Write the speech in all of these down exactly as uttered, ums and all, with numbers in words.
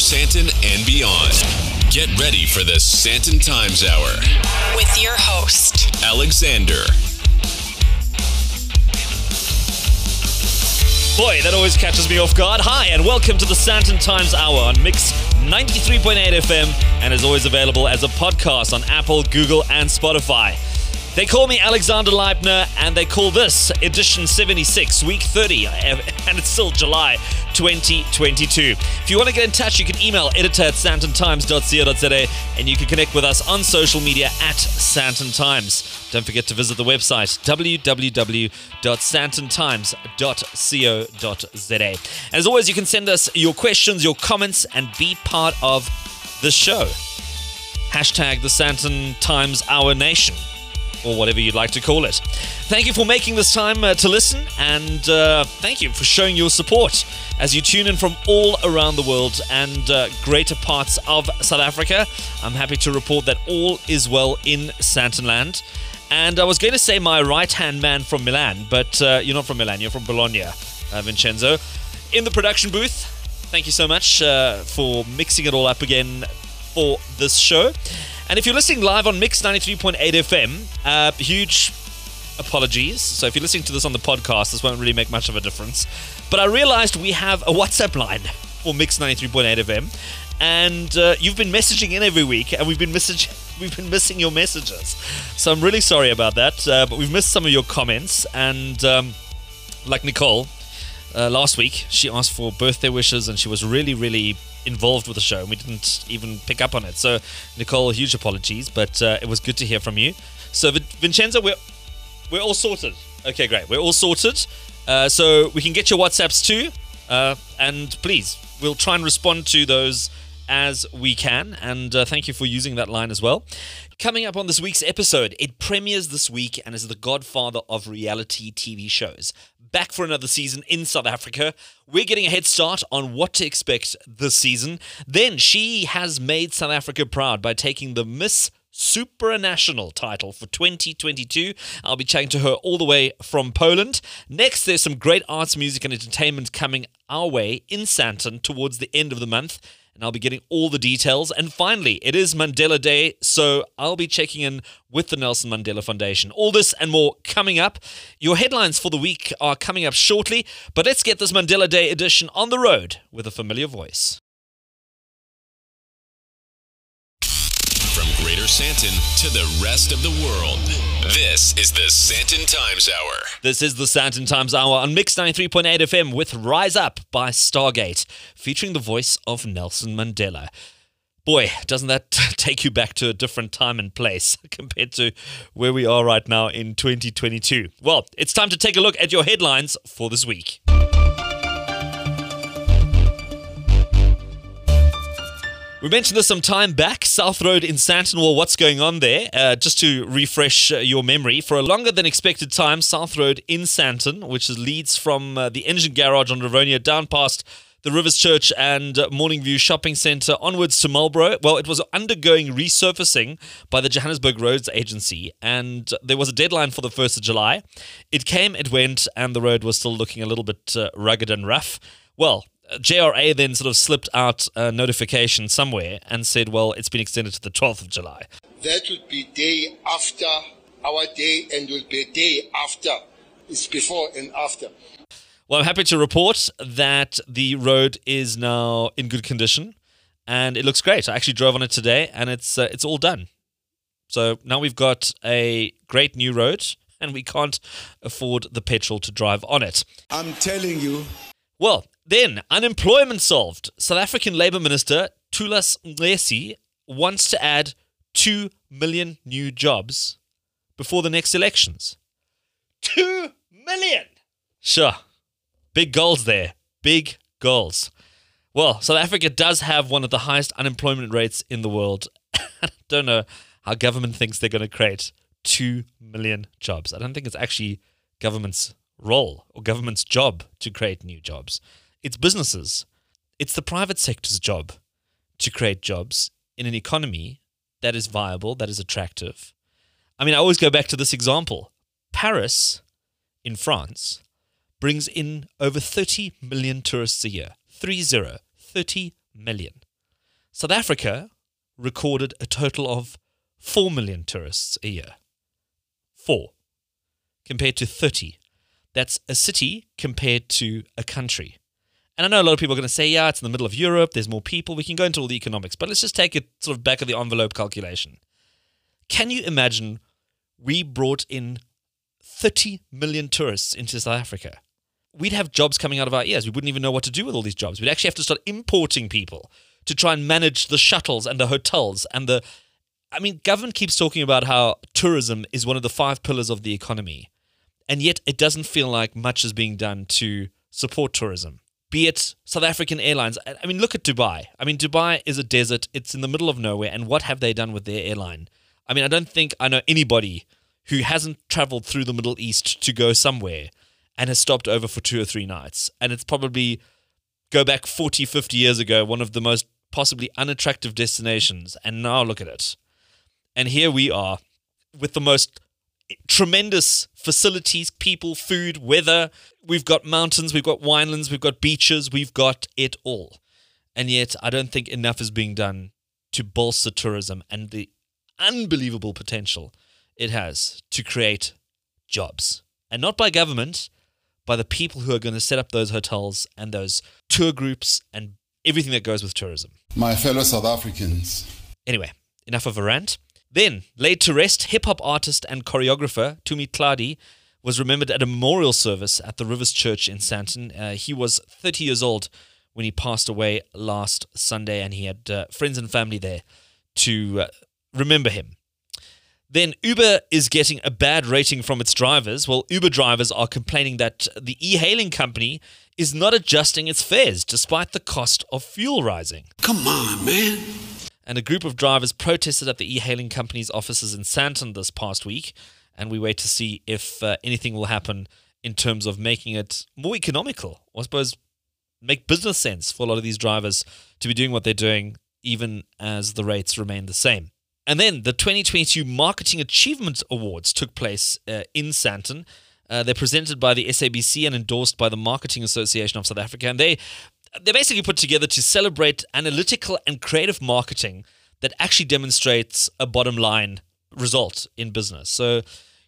Sandton and beyond. Get ready for the Sandton Times Hour with your host, Alexander. Boy, that always catches me off guard. Hi, and welcome to the Sandton Times Hour on Mix ninety-three point eight F M and is always available as a podcast on Apple, Google, and Spotify. They call me Alexander Leibner, and they call this edition seventy-six, week thirty, and it's still July twenty twenty-two. If you want to get in touch, you can email editor at sandton times dot co dot za, and you can connect with us on social media at Sandton Times. Don't forget to visit the website, w w w dot sandton times dot co dot za. As always, you can send us your questions, your comments, and be part of the show. Hashtag the Sandton Times Our Nation, or whatever you'd like to call it. Thank you for making this time uh, to listen, and uh, thank you for showing your support as you tune in from all around the world and uh, greater parts of South Africa. I'm happy to report that all is well in Sandtonland. And I was going to say my right-hand man from Milan, but uh, you're not from Milan, you're from Bologna, uh, Vincenzo. In the production booth, thank you so much uh, for mixing it all up again for this show. And if you're listening live on Mix ninety-three point eight F M, uh, huge apologies. So if you're listening to this on the podcast, this won't really make much of a difference. But I realized we have a WhatsApp line for Mix ninety-three point eight F M, and uh, you've been messaging in every week, and we've been messaging, we've been missing your messages. So I'm really sorry about that, uh, but we've missed some of your comments. And um, like Nicole, uh, last week, she asked for birthday wishes, and she was really, really involved with the show, and we didn't even pick up on it. So, Nicole, huge apologies, but uh, it was good to hear from you. So, Vincenzo, we're we're all sorted. Okay, great, we're all sorted. Uh, so we can get your WhatsApps too, uh, and please, we'll try and respond to those as we can. And uh, thank you for using that line as well. Coming up on this week's episode, it premieres this week and is the godfather of reality T V shows. Back for another season in South Africa. We're getting a head start on what to expect this season. Then she has made South Africa proud by taking the Miss Supranational title for twenty twenty-two. I'll be chatting to her all the way from Poland. Next, there's some great arts, music, and entertainment coming our way in Sandton towards the end of the month, and I'll be getting all the details. And finally, it is Mandela Day, so I'll be checking in with the Nelson Mandela Foundation. All this and more coming up. Your headlines for the week are coming up shortly, but let's get this Mandela Day edition on the road with a familiar voice. From Greater Sandton to the rest of the world, this is the Sandton Times Hour. This is the Sandton Times Hour on Mix ninety-three point eight F M with Rise Up by Stargate, featuring the voice of Nelson Mandela. Boy, doesn't that take you back to a different time and place compared to where we are right now in twenty twenty-two. Well, it's time to take a look at your headlines for this week. We mentioned this some time back, South Road in Sandton. Well, what's going on there? Uh, just to refresh uh, your memory, for a longer than expected time, South Road in Sandton, which leads from uh, the Engen garage on Rivonia down past the Rivers Church and uh, Morning View Shopping Centre onwards to Marlborough. Well, it was undergoing resurfacing by the Johannesburg Roads Agency, and there was a deadline for the first of July. It came, it went, and the road was still looking a little bit uh, rugged and rough. Well, J R A then sort of slipped out a notification somewhere and said, well, it's been extended to the twelfth of July. That will be day after our day and will be day after. It's before and after. Well, I'm happy to report that the road is now in good condition and it looks great. I actually drove on it today and it's uh, it's all done. So now we've got a great new road and we can't afford the petrol to drive on it. I'm telling you. Well, then, unemployment solved. South African Labour Minister Thulas Nxesi wants to add two million new jobs before the next elections. two million! Sure. Big goals there. Big goals. Well, South Africa does have one of the highest unemployment rates in the world. I don't know how government thinks they're going to create two million jobs. I don't think it's actually government's role or government's job to create new jobs. It's businesses. It's the private sector's job to create jobs in an economy that is viable, that is attractive. I mean, I always go back to this example. Paris in France brings in over thirty million tourists a year. Three zero. thirty million. South Africa recorded a total of four million tourists a year. Four. Compared to thirty. That's a city compared to a country. And I know a lot of people are going to say, yeah, it's in the middle of Europe, there's more people, we can go into all the economics, but let's just take a sort of back of the envelope calculation. Can you imagine we brought in thirty million tourists into South Africa? We'd have jobs coming out of our ears. We wouldn't even know what to do with all these jobs. We'd actually have to start importing people to try and manage the shuttles and the hotels and the... I mean, government keeps talking about how tourism is one of the five pillars of the economy, and yet it doesn't feel like much is being done to support tourism, be it South African Airlines. I mean, look at Dubai. I mean, Dubai is a desert. It's in the middle of nowhere, and what have they done with their airline? I mean, I don't think I know anybody who hasn't traveled through the Middle East to go somewhere and has stopped over for two or three nights. And it's probably, go back forty, fifty years ago, one of the most possibly unattractive destinations, and now look at it. And here we are with the most tremendous facilities, people, food, weather. We've got mountains, we've got winelands, we've got beaches, we've got it all. And yet I don't think enough is being done to bolster tourism and the unbelievable potential it has to create jobs. And not by government, by the people who are going to set up those hotels and those tour groups and everything that goes with tourism. My fellow South Africans. Anyway, enough of a rant. Then, laid to rest, hip-hop artist and choreographer Tumi Tladi was remembered at a memorial service at the Rivers Church in Sandton. Uh, he was thirty years old when he passed away last Sunday, and he had uh, friends and family there to uh, remember him. Then, Uber is getting a bad rating from its drivers. Well, Uber drivers are complaining that the e-hailing company is not adjusting its fares despite the cost of fuel rising. Come on, man. And a group of drivers protested at the e-hailing company's offices in Sandton this past week, and we wait to see if uh, anything will happen in terms of making it more economical, or I suppose make business sense for a lot of these drivers to be doing what they're doing, even as the rates remain the same. And then the twenty twenty-two Marketing Achievement Awards took place uh, in Sandton. Uh, they're presented by the S A B C and endorsed by the Marketing Association of South Africa, and they... They're basically put together to celebrate analytical and creative marketing that actually demonstrates a bottom line result in business. So,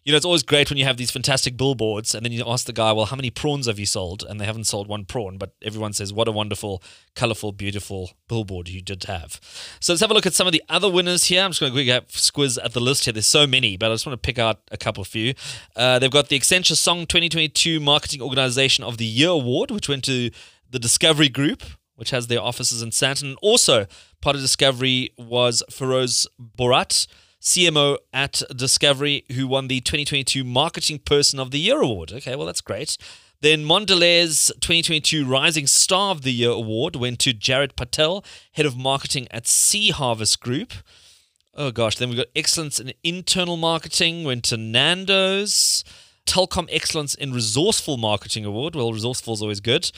you know, it's always great when you have these fantastic billboards and then you ask the guy, well, how many prawns have you sold? And they haven't sold one prawn, but everyone says, what a wonderful, colorful, beautiful billboard you did have. So let's have a look at some of the other winners here. I'm just going to squiz at the list here. There's so many, but I just want to pick out a couple of few. Uh, they've got the Accenture Song twenty twenty-two Marketing Organization of the Year Award, which went to the Discovery Group, which has their offices in Sandton. Also, part of Discovery was Feroz Borat, C M O at Discovery, who won the twenty twenty-two Marketing Person of the Year Award. Okay, well, that's great. Then Mondelez's twenty twenty-two Rising Star of the Year Award went to Jared Patel, Head of Marketing at Sea Harvest Group. Oh, gosh. Then we've got Excellence in Internal Marketing, went to Nando's. Telcom Excellence in Resourceful Marketing Award, well, resourceful is always good,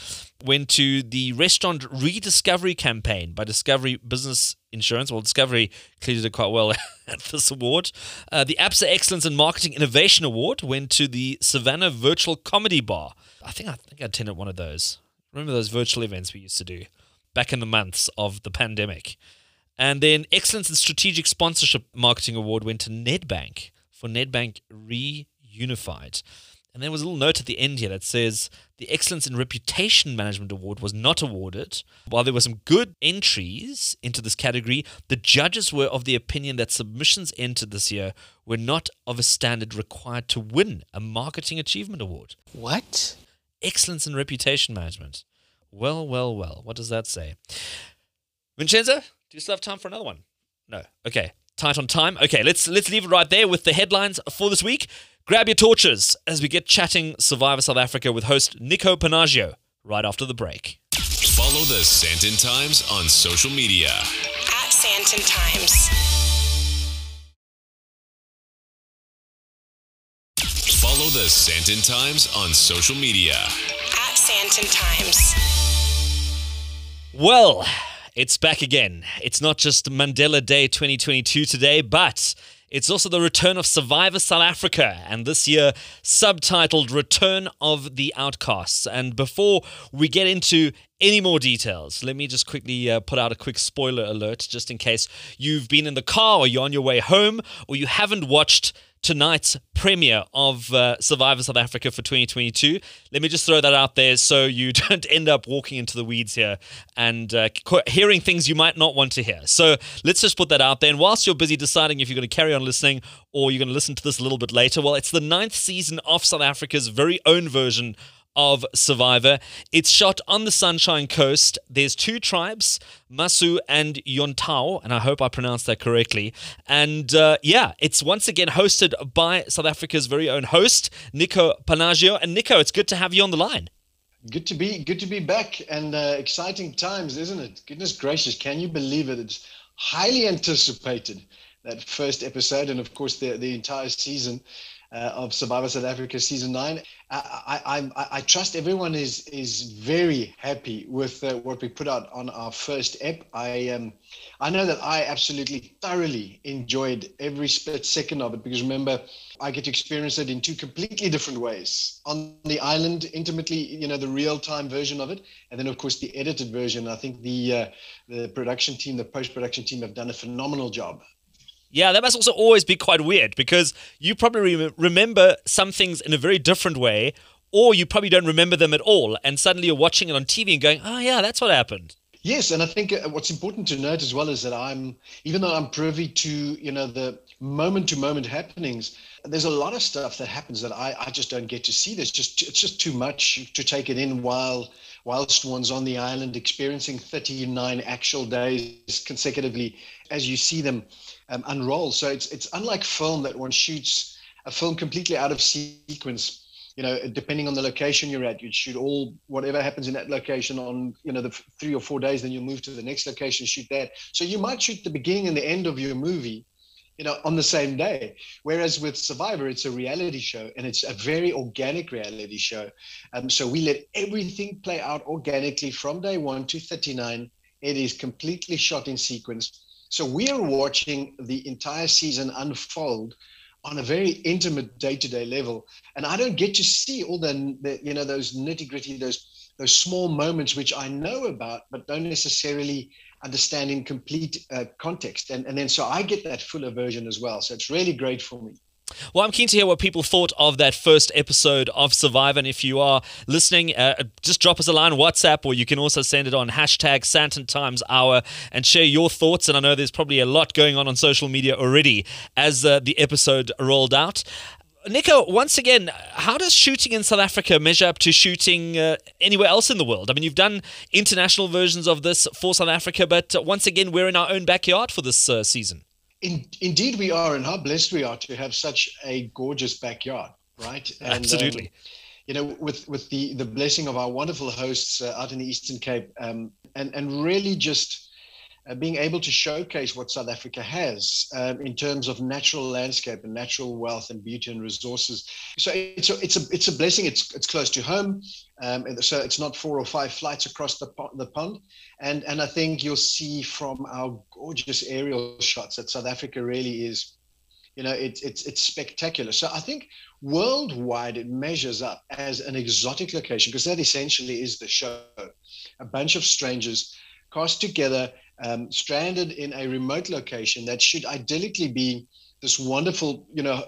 went to the Restaurant Rediscovery Campaign by Discovery Business Insurance. Well, Discovery clearly did quite well at this award. Uh, the A B S A Excellence in Marketing Innovation Award went to the Savannah Virtual Comedy Bar. I think I think I attended one of those. Remember those virtual events we used to do back in the months of the pandemic? And then Excellence in Strategic Sponsorship Marketing Award went to Nedbank for Nedbank Re... Unified. And there was a little note at the end here that says the Excellence in Reputation Management Award was not awarded. While there were some good entries into this category, the judges were of the opinion that submissions entered this year were not of a standard required to win a Marketing Achievement Award. What? Excellence in Reputation Management. Well, well, well. What does that say? Vincenzo, do you still have time for another one? No. Okay. Tight on time. Okay, let's let's leave it right there with the headlines for this week. Grab your torches as we get chatting Survivor South Africa with host Nico Panagio right after the break. Follow the Sandton Times on social media. At Sandton Times. Follow the Sandton Times on social media. At Sandton Times. Well, it's back again. It's not just Mandela Day twenty twenty-two today, but It's also the return of Survivor South Africa, and this year subtitled Return of the Outcasts. And before we get into any more details, let me just quickly uh, put out a quick spoiler alert, just in case you've been in the car or you're on your way home or you haven't watched tonight's premiere of uh, Survivor South Africa for twenty twenty-two. Let me just throw that out there so you don't end up walking into the weeds here and uh, hearing things you might not want to hear. So let's just put that out there. And whilst you're busy deciding if you're going to carry on listening or you're going to listen to this a little bit later, well, it's the ninth season of South Africa's very own version of Survivor. It's shot on the Sunshine Coast. There's two tribes, Masu and Yontau, and I hope I pronounced that correctly. And uh, yeah, it's once again hosted by South Africa's very own host, Nico Panagio. And Nico, it's good to have you on the line. Good to be, good to be back, and uh, exciting times, isn't it? Goodness gracious, can you believe it? It's highly anticipated, that first episode, and of course the, the entire season. Uh, of Survivor South Africa Season nine. I, I, I, I trust everyone is is very happy with uh, what we put out on our first ep. I um, I know that I absolutely thoroughly enjoyed every split second of it, because remember, I get to experience it in two completely different ways. On the island, intimately, you know, the real-time version of it, and then, of course, the edited version. I think the uh, the production team, the post-production team have done a phenomenal job. Yeah, that must also always be quite weird, because you probably re- remember some things in a very different way, or you probably don't remember them at all, and suddenly you're watching it on T V and going, oh yeah, that's what happened. Yes, and I think what's important to note as well is that I'm, even though I'm privy to, you know, the moment-to-moment happenings, there's a lot of stuff that happens that I, I just don't get to see. There's just it's just too much to take it in while whilst one's on the island experiencing thirty-nine actual days consecutively as you see them Um, unroll. So it's it's unlike film, that one shoots a film completely out of sequence. You know, depending on the location you're at, you'd shoot all whatever happens in that location on, you know, the f- three or four days, then you'll move to the next location, shoot that. So you might shoot the beginning and the end of your movie, you know, on the same day. Whereas with Survivor, it's a reality show, and it's a very organic reality show. Um, so we let everything play out organically from day one to thirty-nine. It is completely shot in sequence. So we are watching the entire season unfold on a very intimate day-to-day level, and I don't get to see all the, the you know, those nitty-gritty, those those small moments which I know about, but don't necessarily understand in complete uh, context. And and then so I get that fuller version as well. So it's really great for me. Well, I'm keen to hear what people thought of that first episode of Survivor, and if you are listening, uh, just drop us a line on WhatsApp, or you can also send it on hashtag Sandton Times Hour and share your thoughts. And I know there's probably a lot going on on social media already as uh, the episode rolled out. Nico, once again, how does shooting in South Africa measure up to shooting uh, anywhere else in the world? I mean, you've done international versions of this for South Africa, but uh, once again, we're in our own backyard for this uh, season. In, indeed we are, and how blessed we are to have such a gorgeous backyard, right? And, absolutely. Um, you know, with, with the, the blessing of our wonderful hosts uh, out in the Eastern Cape, um, and, and really just uh, being able to showcase what South Africa has um, in terms of natural landscape and natural wealth and beauty and resources. So it's a, it's a, it's a blessing. It's, it's close to home. Um, so it's not four or five flights across the, the pond. And, and I think you'll see from our gorgeous aerial shots that South Africa really is, you know, it, it's it's spectacular. So I think worldwide it measures up as an exotic location, because that essentially is the show. A bunch of strangers cast together, um, stranded in a remote location that should idyllically be this wonderful, you know,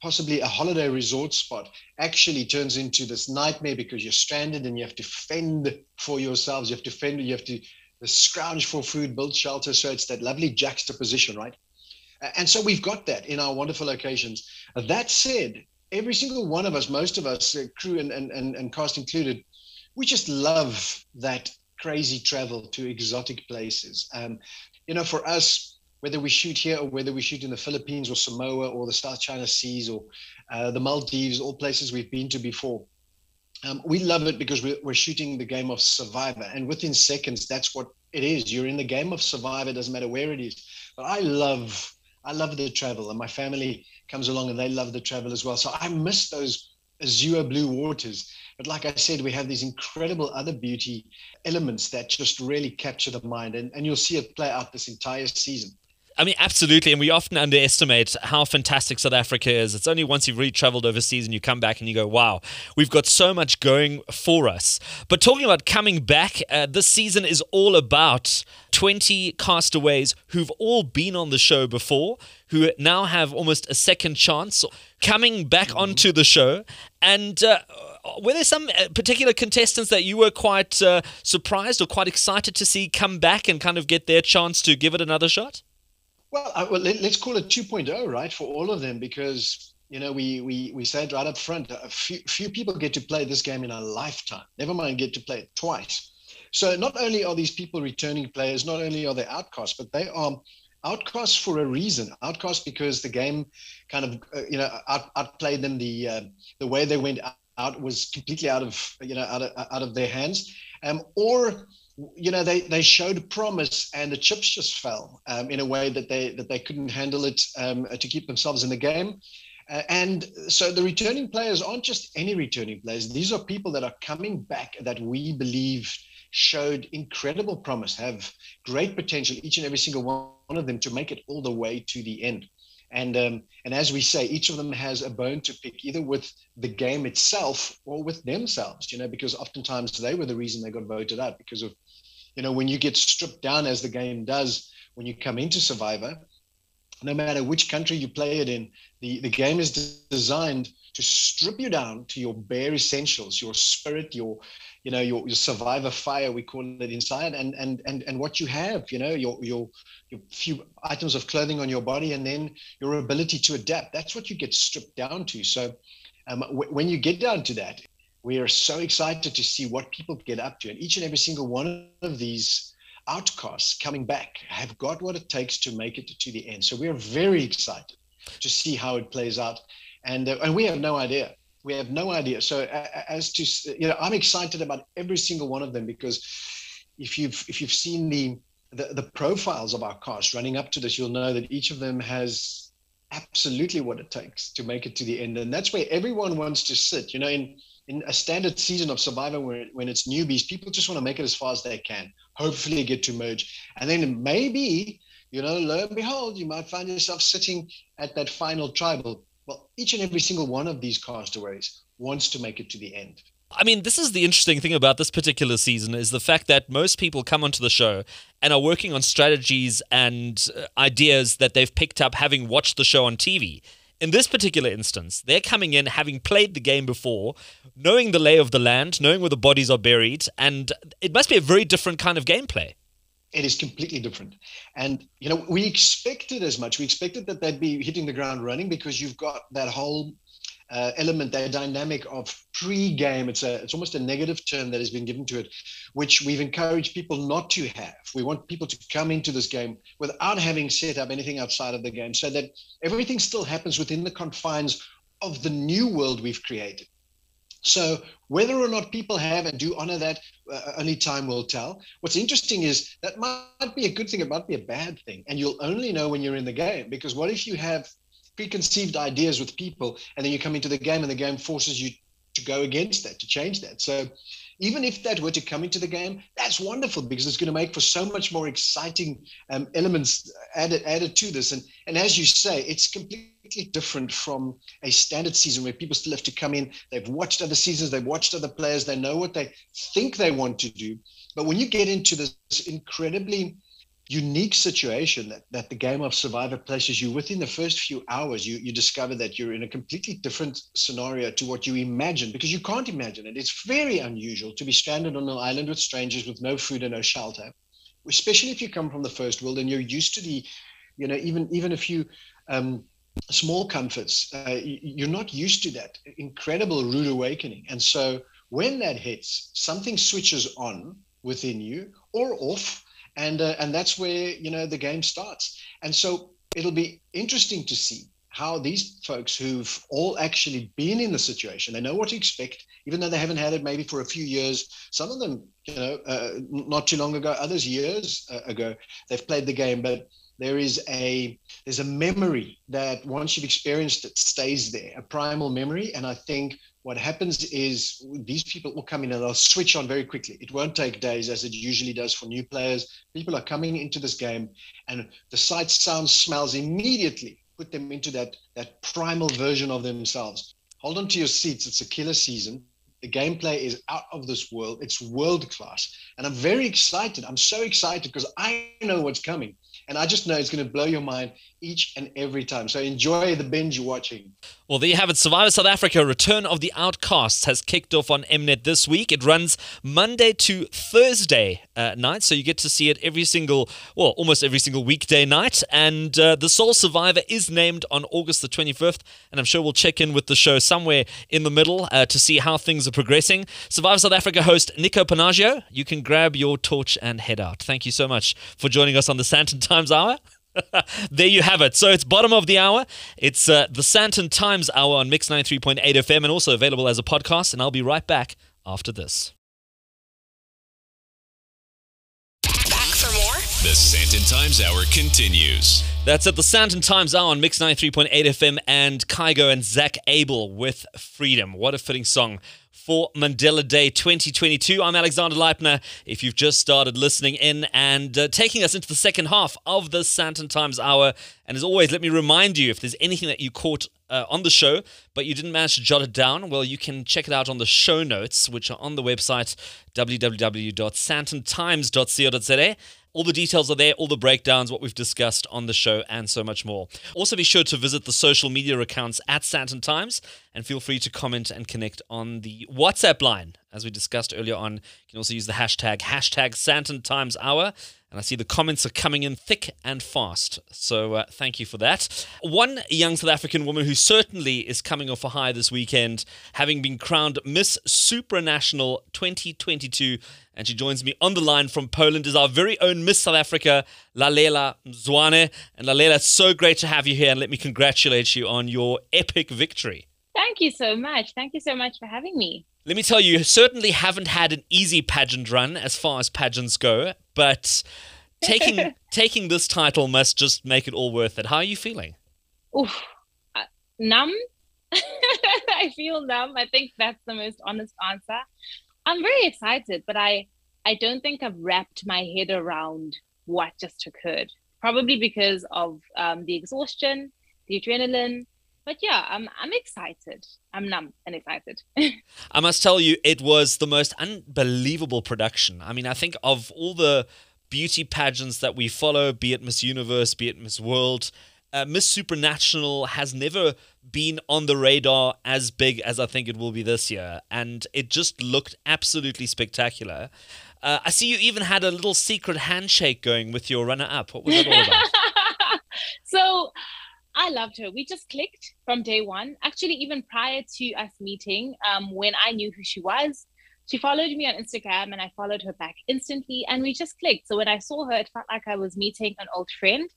possibly a holiday resort spot, actually turns into this nightmare, because you're stranded and you have to fend for yourselves. You have to fend, you have to scrounge for food, build shelter. So it's that lovely juxtaposition, right? And so we've got that in our wonderful locations. That said, every single one of us, most of us, crew and, and, and cast included, we just love that crazy travel to exotic places. Um, you know, for us, whether we shoot here or whether we shoot in the Philippines or Samoa or the South China Seas or uh, the Maldives, all places we've been to before. Um, we love it because we're, we're shooting the game of Survivor. And within seconds, that's what it is. You're in the game of Survivor. It doesn't matter where it is. But I love, I love the travel. And my family comes along and they love the travel as well. So I miss those azure blue waters. But like I said, we have these incredible other beauty elements that just really capture the mind. And, and you'll see it play out this entire season. I mean, absolutely. And we often underestimate how fantastic South Africa is. It's only once you've really traveled overseas and you come back and you go, wow, we've got so much going for us. But talking about coming back, uh, this season is all about twenty castaways who've all been on the show before, who now have almost a second chance coming back mm-hmm. onto the show. And uh, were there some particular contestants that you were quite uh, surprised or quite excited to see come back and kind of get their chance to give it another shot? Well, I, well let, let's call it two point oh, right, for all of them, because, you know, we we, we said right up front, a few, few people get to play this game in a lifetime, never mind get to play it twice. So not only are these people returning players, not only are they outcasts, but they are outcasts for a reason. Outcasts because the game kind of, uh, you know, out, outplayed them. The uh, the way they went out was completely out of, you know, out of, out of their hands. Um, or... you know, they, they showed promise and the chips just fell um, in a way that they that they couldn't handle it um, to keep themselves in the game. Uh, and so the returning players aren't just any returning players. These are people that are coming back that we believe showed incredible promise, have great potential, each and every single one of them, to make it all the way to the end. And um, and as we say, each of them has a bone to pick, either with the game itself or with themselves, you know, because oftentimes they were the reason they got voted out because of, you know, when you get stripped down as the game does, when you come into Survivor, no matter which country you play it in, the, the game is de- designed to strip you down to your bare essentials, your spirit, your, you know, your, your Survivor fire, we call it inside, and, and, and, and what you have, you know, your, your, your few items of clothing on your body, and then your ability to adapt. That's what you get stripped down to. So um, w- when you get down to that, we are so excited to see what people get up to. And each and every single one of these outcasts coming back have got what it takes to make it to the end. So we are very excited to see how it plays out. And uh, and we have no idea. We have no idea. So uh, as to, you know, I'm excited about every single one of them, because if you've, if you've seen the, the, the profiles of our cast running up to this, you'll know that each of them has absolutely what it takes to make it to the end. And that's where everyone wants to sit, you know, in, in a standard season of Survivor, where, when it's newbies, people just want to make it as far as they can, hopefully get to merge. And then maybe, you know, lo and behold, you might find yourself sitting at that final tribal. Well, each and every single one of these castaways wants to make it to the end. I mean, this is the interesting thing about this particular season, is the fact that most people come onto the show and are working on strategies and ideas that they've picked up having watched the show on T V. In this particular instance, they're coming in having played the game before, knowing the lay of the land, knowing where the bodies are buried, and it must be a very different kind of gameplay. It is completely different. And, you know, we expected as much. We expected that they'd be hitting the ground running, because you've got that whole uh, element, that dynamic of pre-game. It's a, it's almost a negative term that has been given to it, which we've encouraged people not to have. We want people to come into this game without having set up anything outside of the game, so that everything still happens within the confines of the new world we've created. So whether or not people have and do honor that, uh, only time will tell. What's interesting is that might be a good thing, it might be a bad thing. And you'll only know when you're in the game, because what if you have preconceived ideas with people, and then you come into the game and the game forces you to go against that, to change that. So even if that were to come into the game, that's wonderful, because it's going to make for so much more exciting um, elements added added to this. And and as you say, it's completely different from a standard season where people still have to come in. They've watched other seasons, they've watched other players, they know what they think they want to do. But when you get into this incredibly unique situation that, that the game of Survivor places you within the first few hours, you, you discover that you're in a completely different scenario to what you imagined, because you can't imagine it. It's very unusual to be stranded on an island with strangers with no food and no shelter, especially if you come from the first world and you're used to the, you know, even, even a few um, small comforts, uh, you're not used to that incredible rude awakening. And so when that hits, something switches on within you or off. And uh, and that's where, you know, the game starts. And so it'll be interesting to see how these folks who've all actually been in the situation, they know what to expect, even though they haven't had it maybe for a few years. Some of them, you know, uh, not too long ago, others years ago, they've played the game. But there is a there's a memory that once you've experienced it stays there, a primal memory. And I think what happens is these people will come in and they'll switch on very quickly. It won't take days as it usually does for new players. People are coming into this game and the sight, sound, smells immediately put them into that, that primal version of themselves. Hold on to your seats. It's a killer season. The gameplay is out of this world. It's world class. And I'm very excited. I'm so excited because I know what's coming. And I just know it's going to blow your mind each and every time. So enjoy the binge watching. Well, there you have it. Survivor South Africa, Return of the Outcasts, has kicked off on M net this week. It runs Monday to Thursday uh, night. So you get to see it every single, well, almost every single weekday night. And uh, the sole survivor is named on August the twenty-fifth. And I'm sure we'll check in with the show somewhere in the middle uh, to see how things are progressing. Survivor South Africa host Nico Panagio, you can grab your torch and head out. Thank you so much for joining us on the Sandton Times Hour. There you have it. So it's bottom of the hour. It's uh, the Sandton Times Hour on Mix ninety-three point eight F M and also available as a podcast. And I'll be right back after this. Back for more? The Sandton Times Hour continues. That's at the Sandton Times Hour on Mix ninety-three point eight F M and Kygo and Zach Abel with Freedom. What a fitting song for Mandela Day twenty twenty-two. I'm Alexander Leibner, if you've just started listening in and uh, taking us into the second half of the Sandton Times Hour. And as always, let me remind you, if there's anything that you caught uh, on the show, but you didn't manage to jot it down, well, you can check it out on the show notes, which are on the website, w w w dot sandton times dot co dot z a. All the details are there, all the breakdowns, what we've discussed on the show, and so much more. Also, be sure to visit the social media accounts at Sandton Times, and feel free to comment and connect on the WhatsApp line. As we discussed earlier on, you can also use the hashtag, hashtag Sandton Times Hour. And I see the comments are coming in thick and fast. So uh, thank you for that. One young South African woman who certainly is coming off a high this weekend, having been crowned Miss Supranational twenty twenty-two. And she joins me on the line from Poland is our very own Miss South Africa, Lalela Mswane. And Lalela, it's so great to have you here. And let me congratulate you on your epic victory. Thank you so much. Thank you so much for having me. Let me tell you, you certainly haven't had an easy pageant run as far as pageants go, but taking taking this title must just make it all worth it. How are you feeling? Oof, uh, numb. I feel numb. I think that's the most honest answer. I'm very excited, but I, I don't think I've wrapped my head around what just occurred, probably because of um, the exhaustion, the adrenaline. But yeah, I'm I'm excited. I'm numb and excited. I must tell you, it was the most unbelievable production. I mean, I think of all the beauty pageants that we follow, be it Miss Universe, be it Miss World, uh, Miss Supranational has never been on the radar as big as I think it will be this year. And it just looked absolutely spectacular. Uh, I see you even had a little secret handshake going with your runner-up. What was it all about? So... I loved her. We just clicked from day one. Actually, even prior to us meeting, um, when I knew who she was, she followed me on Instagram and I followed her back instantly and we just clicked. So when I saw her, it felt like I was meeting an old friend.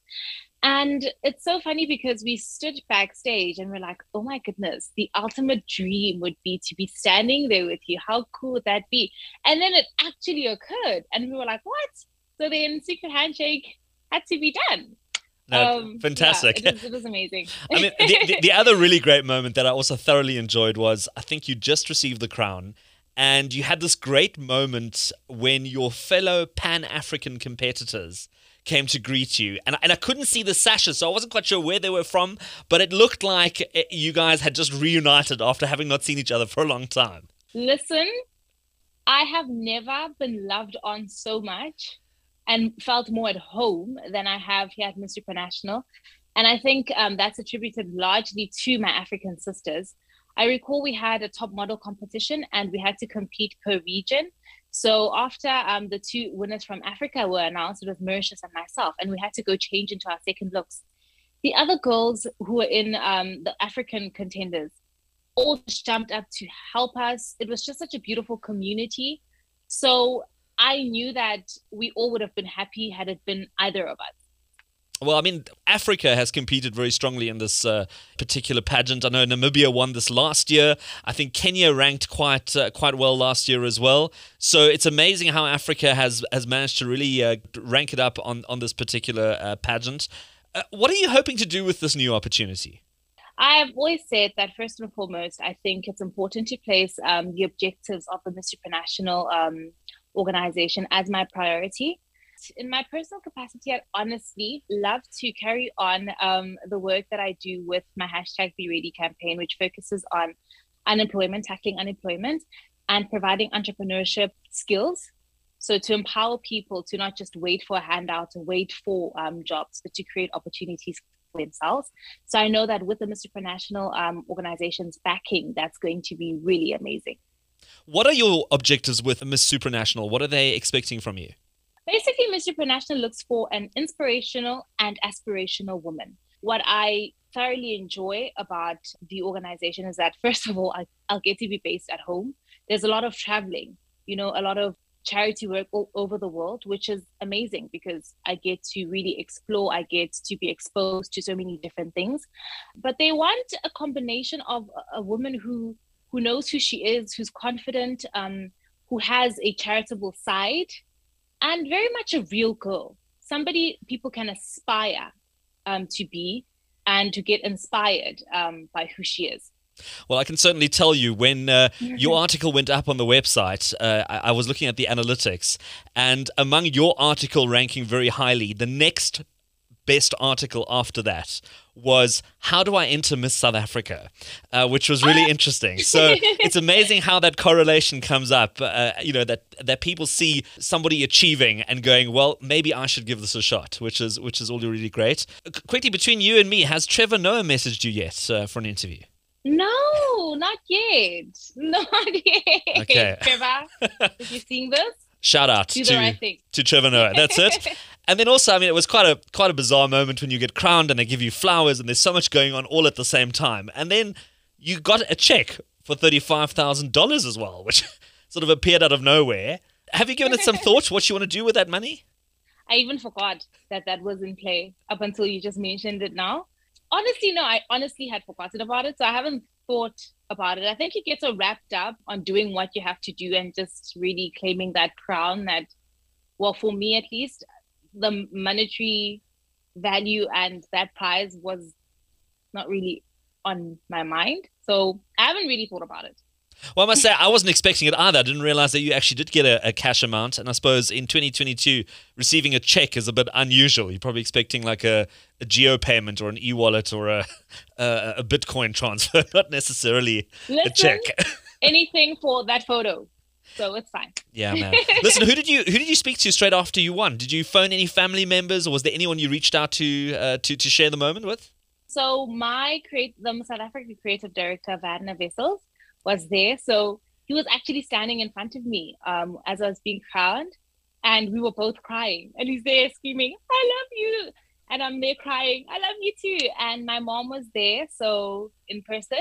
And it's so funny because we stood backstage and we're like, oh my goodness, the ultimate dream would be to be standing there with you. How cool would that be? And then it actually occurred and we were like, what? So then secret handshake had to be done. No, um, fantastic. Yeah, it, was, it was amazing. I mean, the, the, the other really great moment that I also thoroughly enjoyed was, I think you just received the crown and you had this great moment when your fellow Pan-African competitors came to greet you. And, and I couldn't see the sashes, so I wasn't quite sure where they were from, but it looked like it, you guys had just reunited after having not seen each other for a long time. Listen, I have never been loved on so much and felt more at home than I have here at Miss Supranational. And I think um, that's attributed largely to my African sisters. I recall we had a top model competition and we had to compete per region. So after um, the two winners from Africa were announced, it was Mauritius and myself, and we had to go change into our second looks. The other girls who were in um, the African contenders all just jumped up to help us. It was just such a beautiful community. So I knew that we all would have been happy had it been either of us. Well, I mean, Africa has competed very strongly in this uh, particular pageant. I know Namibia won this last year. I think Kenya ranked quite uh, quite well last year as well. So it's amazing how Africa has, has managed to really uh, rank it up on, on this particular uh, pageant. Uh, what are you hoping to do with this new opportunity? I have always said that first and foremost, I think it's important to place um, the objectives of the Miss Supranational um, organization as my priority. In my personal capacity, I'd honestly love to carry on um, the work that I do with my hashtag Be Ready campaign, which focuses on unemployment, tackling unemployment, and providing entrepreneurship skills. So to empower people to not just wait for a handout or wait for um, jobs, but to create opportunities for themselves. So I know that with the Miss Supranational um, organization's backing, that's going to be really amazing. What are your objectives with Miss Supranational? What are they expecting from you? Basically, Miss Supranational looks for an inspirational and aspirational woman. What I thoroughly enjoy about the organization is that, first of all, I, I'll get to be based at home. There's a lot of traveling, you know, a lot of charity work all over the world, which is amazing because I get to really explore, I get to be exposed to so many different things. But they want a combination of a woman who, who knows who she is, who's confident, um, who has a charitable side, and very much a real girl, somebody people can aspire um, to be and to get inspired um, by who she is. Well, I can certainly tell you when uh, your article went up on the website, uh, I-, I was looking at the analytics, and among your article ranking very highly, the next best article after that was How Do I Enter Miss South Africa, uh, which was really interesting. So it's amazing how that correlation comes up, uh, you know, that that people see somebody achieving and going, well, maybe I should give this a shot, which is which is all really great. Qu- quickly, between you and me, has Trevor Noah messaged you yet uh, for an interview? No, not yet. Not yet. Okay. Trevor, if you're seeing this, shout out to, right to Trevor Noah. That's it. And then also, I mean, it was quite a quite a bizarre moment when you get crowned and they give you flowers and there's so much going on all at the same time. And then you got a check for thirty-five thousand dollars as well, which sort of appeared out of nowhere. Have you given it some thought, what you want to do with that money? I even forgot that that was in play up until you just mentioned it now. Honestly, no, I honestly had forgotten about it, so I haven't thought about it. I think it gets so wrapped up on doing what you have to do and just really claiming that crown that, well, for me at least, the monetary value and that prize was not really on my mind. So I haven't really thought about it. Well, I must say, I wasn't expecting it either. I didn't realize that you actually did get a, a cash amount. And I suppose in twenty twenty-two, receiving a check is a bit unusual. You're probably expecting like a, a geo payment or an e-wallet or a, a, a Bitcoin transfer, not necessarily Listen, a check. Anything for that photo. So it's fine. Yeah, man. Listen, who did you who did you speak to straight after you won? Did you phone any family members or was there anyone you reached out to uh, to, to share the moment with? So my create, the South African creative director, Vadna Vessels, was there. So he was actually standing in front of me um, as I was being crowned, and we were both crying, and he's there screaming, I love you. And I'm there crying, I love you too. And my mom was there, so in person.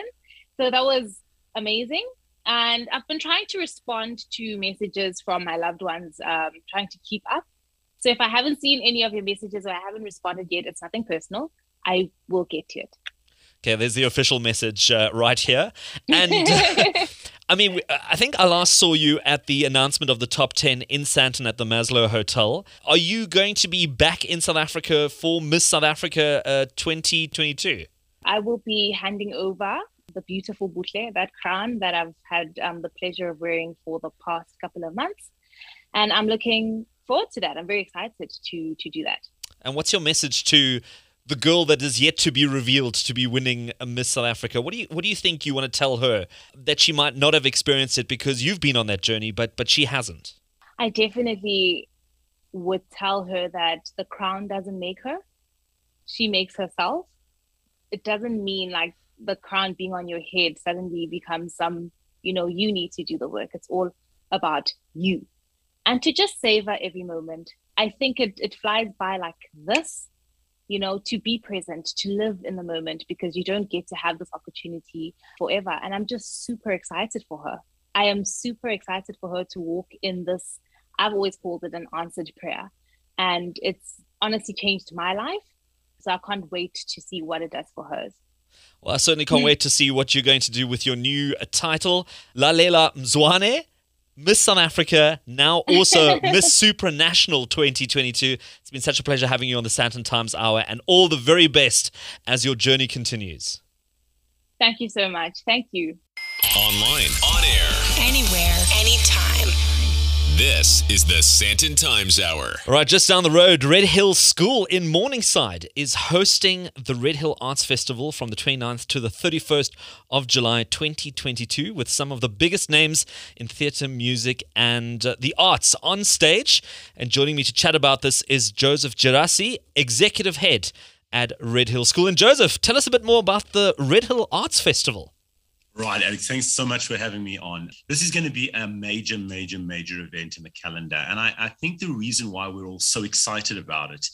So that was amazing. And I've been trying to respond to messages from my loved ones, um, trying to keep up. So if I haven't seen any of your messages or I haven't responded yet, it's nothing personal. I will get to it. Okay, there's the official message uh, right here. And uh, I mean, I think I last saw you at the announcement of the top ten in Sandton at the Maslow Hotel. Are you going to be back in South Africa for Miss South Africa uh, twenty twenty-two? I will be handing over the beautiful boutle, that crown that I've had um, the pleasure of wearing for the past couple of months. And I'm looking forward to that. I'm very excited to to do that. And what's your message to the girl that is yet to be revealed to be winning Miss South Africa? What do you what do you think you want to tell her that she might not have experienced it because you've been on that journey, but but she hasn't? I definitely would tell her that the crown doesn't make her. She makes herself. It doesn't mean like the crown being on your head suddenly becomes some, you know, you need to do the work. It's all about you. And to just savor every moment. I think it, it flies by like this. You know, to be present, to live in the moment, because you don't get to have this opportunity forever. And I'm just super excited for her. I am super excited for her to walk in this. I've always called it an answered prayer. And it's honestly changed my life. So I can't wait to see what it does for hers. Well, I certainly can't wait to see what you're going to do with your new title, Lalela Mswane. Miss South Africa, now also Miss Supranational twenty twenty-two. It's been such a pleasure having you on the Sandton Times Hour, and all the very best as your journey continues. Thank you so much. Thank you. Online, on air, anywhere, anytime. This is the Sandton Times Hour. All right, just down the road, Red Hill School in Morningside is hosting the Red Hill Arts Festival from the twenty-ninth to the thirty-first of July twenty twenty-two, with some of the biggest names in theatre, music and uh, the arts on stage. And joining me to chat about this is Joseph Gerassi, Executive Head at Red Hill School. And Joseph, tell us a bit more about the Red Hill Arts Festival. Right, Alex, thanks so much for having me on. This is going to be a major, major, major event in the calendar. And I, I think the reason why we're all so excited about it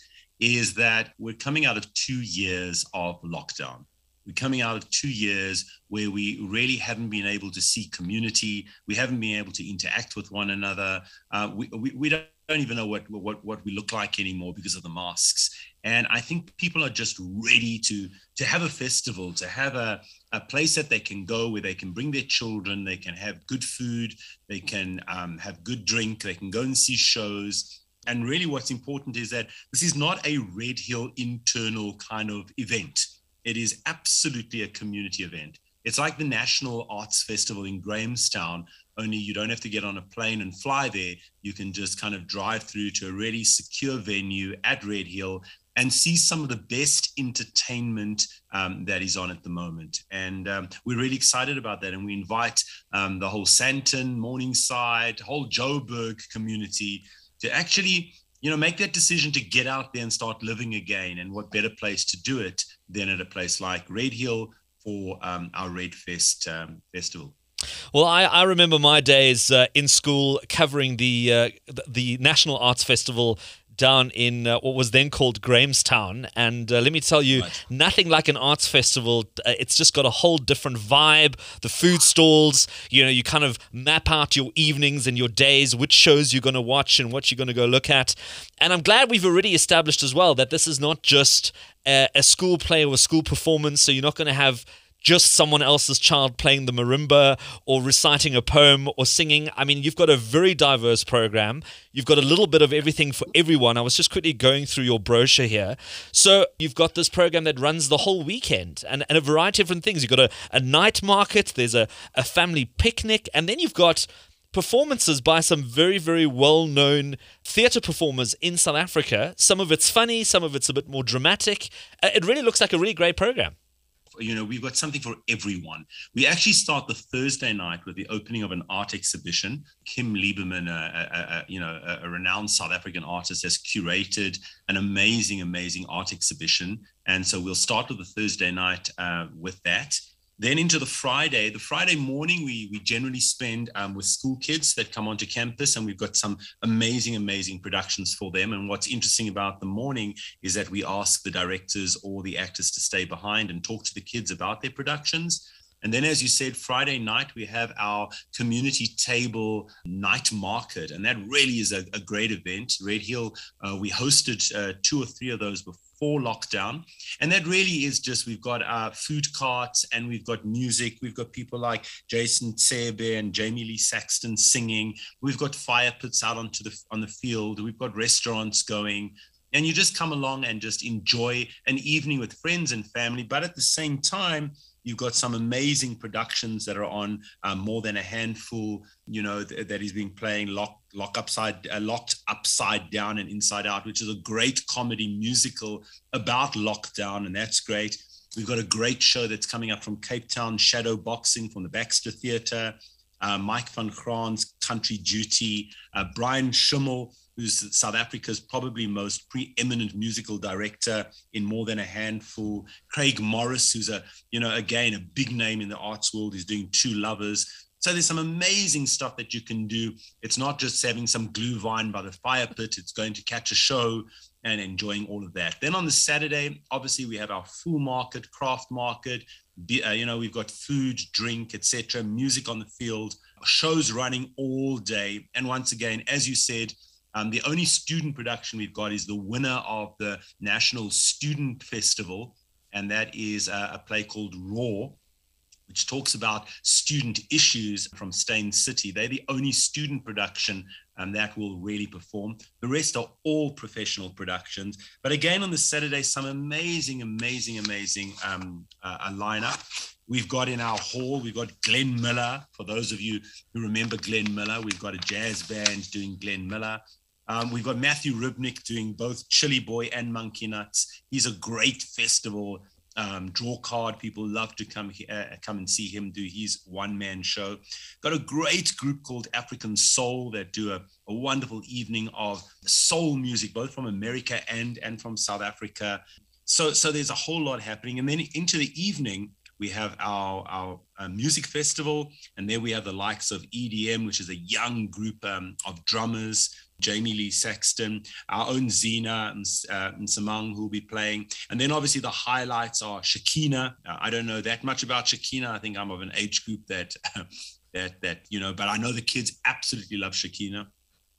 is that we're coming out of two years of lockdown. We're coming out of two years where we really haven't been able to see community. We haven't been able to interact with one another. Uh, we, we, we don't even know what, what, what we look like anymore because of the masks. And I think people are just ready to, to have a festival, to have a, a place that they can go where they can bring their children, they can have good food, they can um, have good drink, they can go and see shows. And really what's important is that this is not a Red Hill internal kind of event. It is absolutely a community event. It's like the National Arts Festival in Grahamstown, only you don't have to get on a plane and fly there. You can just kind of drive through to a really secure venue at Red Hill and see some of the best entertainment um, that is on at the moment. And um, we're really excited about that. And we invite um, the whole Sandton, Morningside, whole Joburg community to actually, you know, make that decision to get out there and start living again. And what better place to do it than at a place like Red Hill for um, our Red Fest um, festival. Well, I, I remember my days uh, in school covering the uh, the National Arts Festival down in uh, what was then called Grahamstown. And uh, let me tell you, right. Nothing like an arts festival. Uh, it's just got a whole different vibe. The food stalls, you know, you kind of map out your evenings and your days, which shows you're going to watch and what you're going to go look at. And I'm glad we've already established as well that this is not just a, a school play or a school performance. So you're not going to have just someone else's child playing the marimba or reciting a poem or singing. I mean, you've got a very diverse program. You've got a little bit of everything for everyone. I was just quickly going through your brochure here. So you've got this program that runs the whole weekend and, and a variety of different things. You've got a, a night market, there's a, a family picnic, and then you've got performances by some very, very well-known theatre performers in South Africa. Some of it's funny, some of it's a bit more dramatic. It really looks like a really great program. You know, we've got something for everyone. We actually start the Thursday night with the opening of an art exhibition. Kim Lieberman, a, a, a, you know, a, a renowned South African artist, has curated an amazing, amazing art exhibition. And so we'll start with the Thursday night uh, with that. Then into the Friday, the Friday morning, we, we generally spend um, with school kids that come onto campus, and we've got some amazing, amazing productions for them. And what's interesting about the morning is that we ask the directors or the actors to stay behind and talk to the kids about their productions. And then, as you said, Friday night, we have our community table night market. And that really is a, a great event. Red Hill, uh, we hosted uh, two or three of those before lockdown. And that really is just, we've got our food carts and we've got music. We've got people like Jason Tsebe and Jamie Lee Saxton singing. We've got fire pits out onto the, on the field. We've got restaurants going. And you just come along and just enjoy an evening with friends and family. But at the same time, you've got some amazing productions that are on, uh, more than a handful, you know, th- that is being playing lock, lock upside, uh, Locked Upside Down and Inside Out, which is a great comedy musical about lockdown. And that's great. We've got a great show that's coming up from Cape Town, Shadow Boxing from the Baxter Theatre, uh, Mike van Graan's Country Duty, uh, Brian Schimmel, who's South Africa's probably most preeminent musical director, in More Than a Handful. Craig Morris, who's a, you know, again, a big name in the arts world, is doing Two Lovers. So there's some amazing stuff that you can do. It's not just having some glue vine by the fire pit. It's going to catch a show and enjoying all of that. Then on the Saturday, obviously, we have our full market, craft market. Uh, you know, we've got food, drink, et cetera, music on the field, shows running all day. And once again, as you said, Um, the only student production we've got is the winner of the National Student Festival, and that is a, a play called Raw, which talks about student issues from Steyn City. They're the only student production and that will really perform. The rest are all professional productions. But again, on the Saturday, some amazing, amazing, amazing um, uh, lineup. We've got in our hall, we've got Glenn Miller. For those of you who remember Glenn Miller, we've got a jazz band doing Glenn Miller. Um, we've got Matthew Ribnick doing both Chili Boy and Monkey Nuts. He's a great festival um, draw card. People love to come uh, come and see him do his one-man show. Got a great group called African Soul that do a, a wonderful evening of soul music, both from America and, and from South Africa. So, so there's a whole lot happening. And then into the evening, we have our, our, our music festival, and there we have the likes of E D M, which is a young group um, of drummers, Jamie Lee Saxton, our own Zena and uh, Samang, who will be playing. And then obviously the highlights are Shakina. Uh, I don't know that much about Shakina. I think I'm of an age group that, uh, that, that you know, but I know the kids absolutely love Shakina.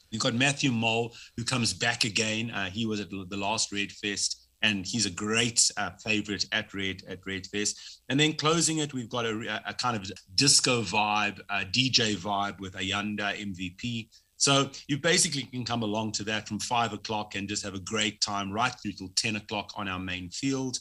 You've got Matthew Mole, who comes back again. Uh, he was at the last Red Fest. And he's a great uh, favorite at Red at Red Fest. And then closing it, we've got a, a kind of disco vibe, a D J vibe with Ayanda M V P. So you basically can come along to that from five o'clock and just have a great time right through till ten o'clock on our main field.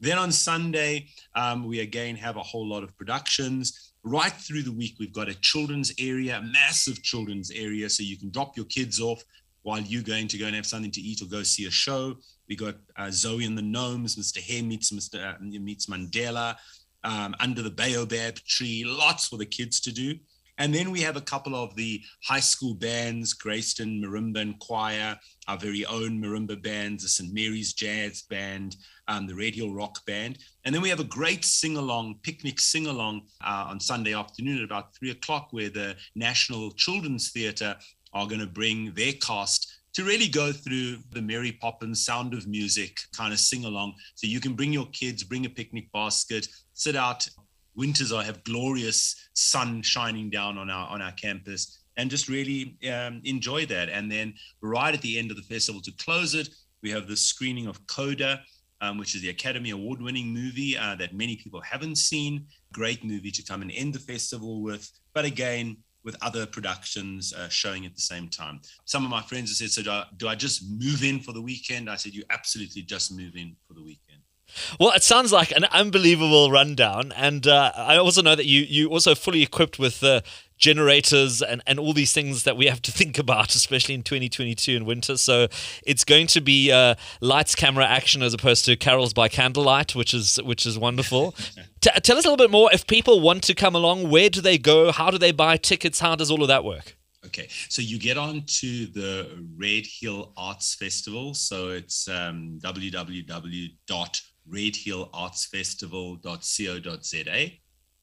Then on Sunday, um, we again have a whole lot of productions. Right through the week, we've got a children's area, a massive children's area. So you can drop your kids off while you're going to go and have something to eat or go see a show. We got uh, Zoe and the Gnomes, Mister Hare meets Mister Uh, meets Mandela, um, Under the Baobab Tree, lots for the kids to do. And then we have a couple of the high school bands, Grayston Marimba and Choir, our very own Marimba bands, the Saint Mary's Jazz Band, um, the Red Hill Rock Band. And then we have a great sing-along, picnic sing-along uh, on Sunday afternoon at about three o'clock, where the National Children's Theatre are going to bring their cast to really go through the Mary Poppins Sound of Music kind of sing-along. So you can bring your kids, bring a picnic basket, sit out. Winters are, have glorious sun shining down on our on our campus, and just really um, enjoy that. And then right at the end of the festival to close it, we have the screening of Coda, um, which is the Academy Award-winning movie uh, that many people haven't seen. Great movie to come and end the festival with. But again, with other productions uh, showing at the same time. Some of my friends have said, so do I, do I just move in for the weekend? I said, you absolutely just move in for the weekend. Well, it sounds like an unbelievable rundown. And uh, I also know that you you also fully equipped with the uh, generators and, and all these things that we have to think about, especially in twenty twenty-two in winter. So it's going to be uh, lights, camera, action, as opposed to carols by candlelight, which is which is wonderful. T- tell us a little bit more. If people want to come along, where do they go? How do they buy tickets? How does all of that work? Okay, so you get on to the Red Hill Arts Festival. So it's um, w w w dot red hill arts festival dot co dot z a.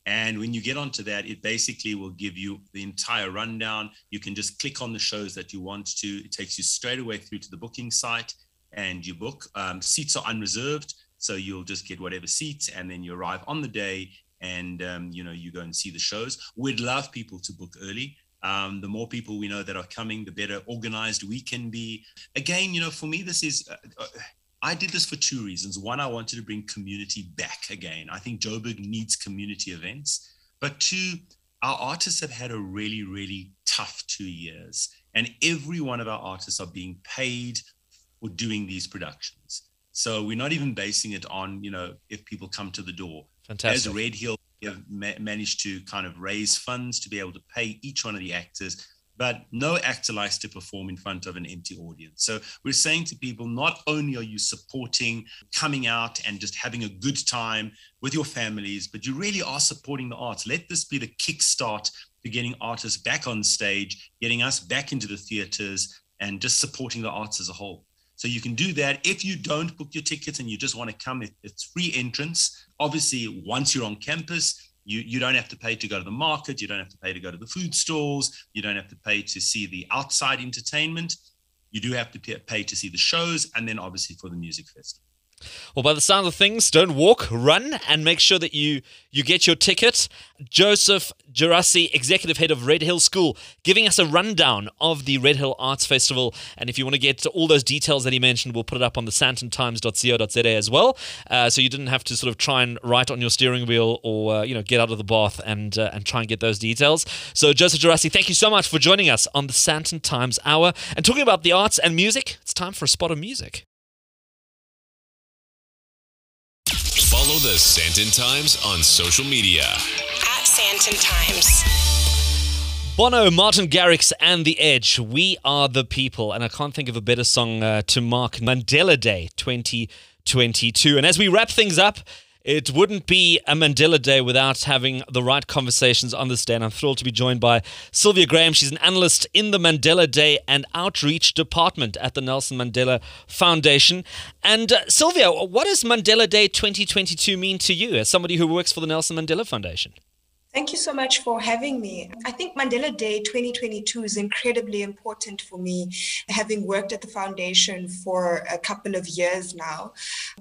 And when you get onto that, it basically will give you the entire rundown. You can just click on the shows that you want to. It takes you straight away through to the booking site, and you book. Um, seats are unreserved, so you'll just get whatever seats, and then you arrive on the day, and um, you know, you go and see the shows. We'd love people to book early. Um, the more people we know that are coming, the better organized we can be. Again, you know, for me, this is... Uh, uh, I did this for two reasons. One, I wanted to bring community back again. I think Joburg needs community events. But two, our artists have had a really, really tough two years. And every one of our artists are being paid for doing these productions. So we're not even basing it on, you know, if people come to the door. Fantastic. As Red Hill, we have ma- managed to kind of raise funds to be able to pay each one of the actors. But no actor likes to perform in front of an empty audience. So we're saying to people, not only are you supporting coming out and just having a good time with your families, but you really are supporting the arts. Let this be the kickstart to getting artists back on stage, getting us back into the theatres, and just supporting the arts as a whole. So you can do that. If you don't book your tickets and you just want to come, it's free entrance. Obviously, once you're on campus, You you don't have to pay to go to the market. You don't have to pay to go to the food stores. You don't have to pay to see the outside entertainment. You do have to pay to see the shows, and then obviously for the music festival. Well, by the sound of things, don't walk, run, and make sure that you, you get your ticket. Joseph Gerassi, Executive Head of Red Hill School, giving us a rundown of the Red Hill Arts Festival. And if you want to get all those details that he mentioned, we'll put it up on the sandton times dot co dot za as well. Uh, so you didn't have to sort of try and write on your steering wheel or, uh, you know, get out of the bath and uh, and try and get those details. So Joseph Gerassi, thank you so much for joining us on the Sandton Times Hour. And talking about the arts and music, it's time for a spot of music. Follow the Sandton Times on social media. At Sandton Times. Bono, Martin Garrix and The Edge. We Are The People. And I can't think of a better song uh, to mark Mandela Day twenty twenty-two. And as we wrap things up, it wouldn't be a Mandela Day without having the right conversations on this day. And I'm thrilled to be joined by Sylvia Graham. She's an analyst in the Mandela Day and Outreach Department at the Nelson Mandela Foundation. And uh, Sylvia, what does Mandela Day twenty twenty-two mean to you as somebody who works for the Nelson Mandela Foundation? Thank you so much for having me. I think Mandela Day twenty twenty-two is incredibly important for me, having worked at the foundation for a couple of years now.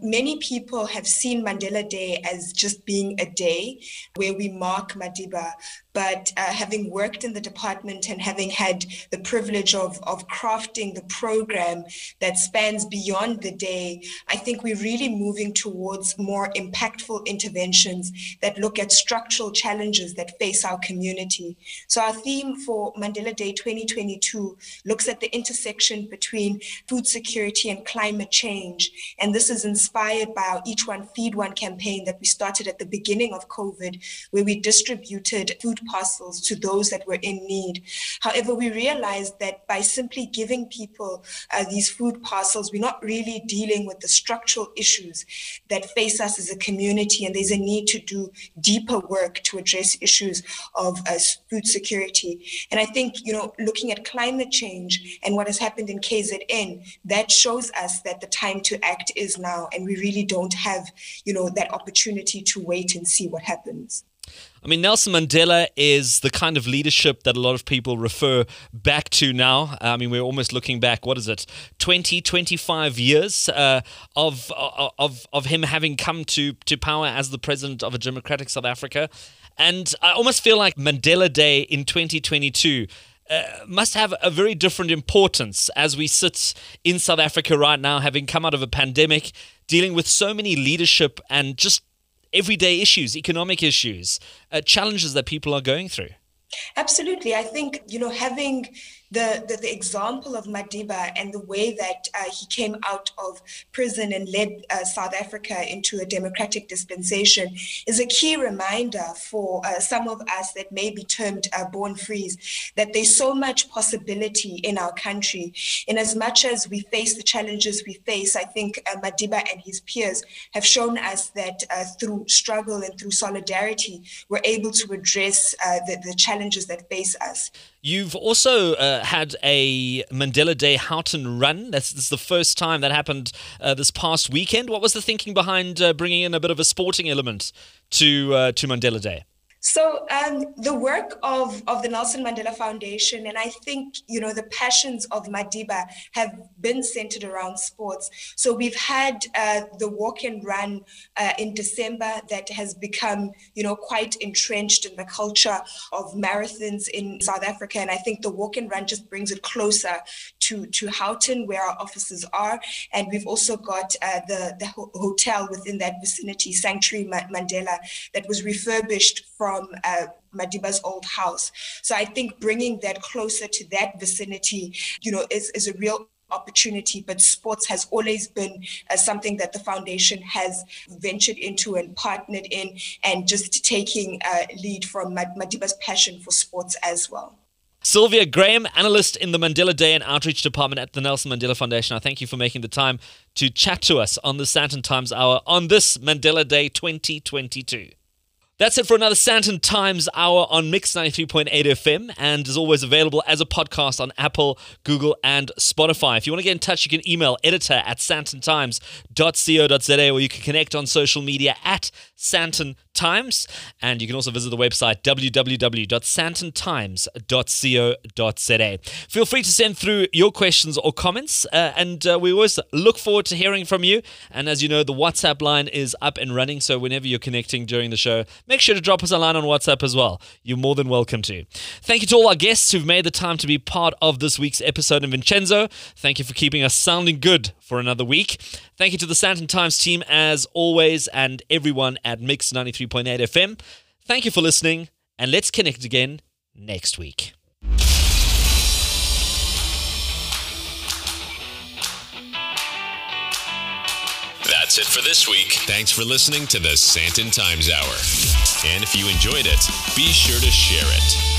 Many people have seen Mandela Day as just being a day where we mark Madiba, but uh, having worked in the department and having had the privilege of, of crafting the program that spans beyond the day, I think we're really moving towards more impactful interventions that look at structural challenges that face our community. So our theme for Mandela Day twenty twenty-two looks at the intersection between food security and climate change. And this is inspired by our Eat One, Feed One campaign that we started at the beginning of COVID, where we distributed food parcels to those that were in need. However, we realized that by simply giving people uh, these food parcels, we're not really dealing with the structural issues that face us as a community. And there's a need to do deeper work to address issues of uh, food security. And I think, you know, looking at climate change and what has happened in K Z N, that shows us that the time to act is now, and we really don't have, you know, that opportunity to wait and see what happens. I mean, Nelson Mandela is the kind of leadership that a lot of people refer back to now. I mean, we're almost looking back, what is it, twenty, twenty-five years uh, of, of of him having come to, to power as the president of a democratic South Africa. And I almost feel like Mandela Day in twenty twenty-two uh, must have a very different importance as we sit in South Africa right now, having come out of a pandemic, dealing with so many leadership and just everyday issues, economic issues, uh, challenges that people are going through. Absolutely. I think, you know, having The, the the example of Madiba and the way that uh, he came out of prison and led uh, South Africa into a democratic dispensation is a key reminder for uh, some of us that may be termed uh, born frees, that there's so much possibility in our country. And as much as we face the challenges we face, I think uh, Madiba and his peers have shown us that uh, through struggle and through solidarity, we're able to address uh, the, the challenges that face us. You've also uh, had a Mandela Day Houghton run. That's, that's the first time that happened uh, this past weekend. What was the thinking behind uh, bringing in a bit of a sporting element to uh, to Mandela Day? So um, the work of, of the Nelson Mandela Foundation, and I think, you know, the passions of Madiba have been centered around sports. So we've had uh, the walk and run uh, in December that has become, you know, quite entrenched in the culture of marathons in South Africa. And I think the walk and run just brings it closer to, to Houghton, where our offices are. And we've also got uh, the, the ho- hotel within that vicinity, Sanctuary Ma- Mandela, that was refurbished from from uh, Madiba's old house. So I think bringing that closer to that vicinity, you know, is, is a real opportunity. But sports has always been uh, something that the foundation has ventured into and partnered in, and just taking uh, lead from Madiba's passion for sports as well. Sylvia Graham, analyst in the Mandela Day and Outreach Department at the Nelson Mandela Foundation. I thank you for making the time to chat to us on the Sandton Times Hour on this Mandela Day twenty twenty-two. That's it for another Sandton Times Hour on Mix ninety-three point eight F M, and is always available as a podcast on Apple, Google, and Spotify. If you want to get in touch, you can email editor at sandton times dot co dot za, or you can connect on social media at Sandton Times. And you can also visit the website w w w dot sandton times dot co dot z a. Feel free to send through your questions or comments, uh, and uh, we always look forward to hearing from you. And as you know, the WhatsApp line is up and running, so whenever you're connecting during the show, make sure to drop us a line on WhatsApp as well. You're more than welcome to. Thank you to all our guests who've made the time to be part of this week's episode. And Vincenzo, thank you for keeping us sounding good for another week. Thank you to the Sandton Times team as always, and everyone at Mix ninety-three point eight F M. Thank you for listening, and let's connect again next week. That's it for this week. Thanks for listening to the Sandton Times Hour. And if you enjoyed it, be sure to share it.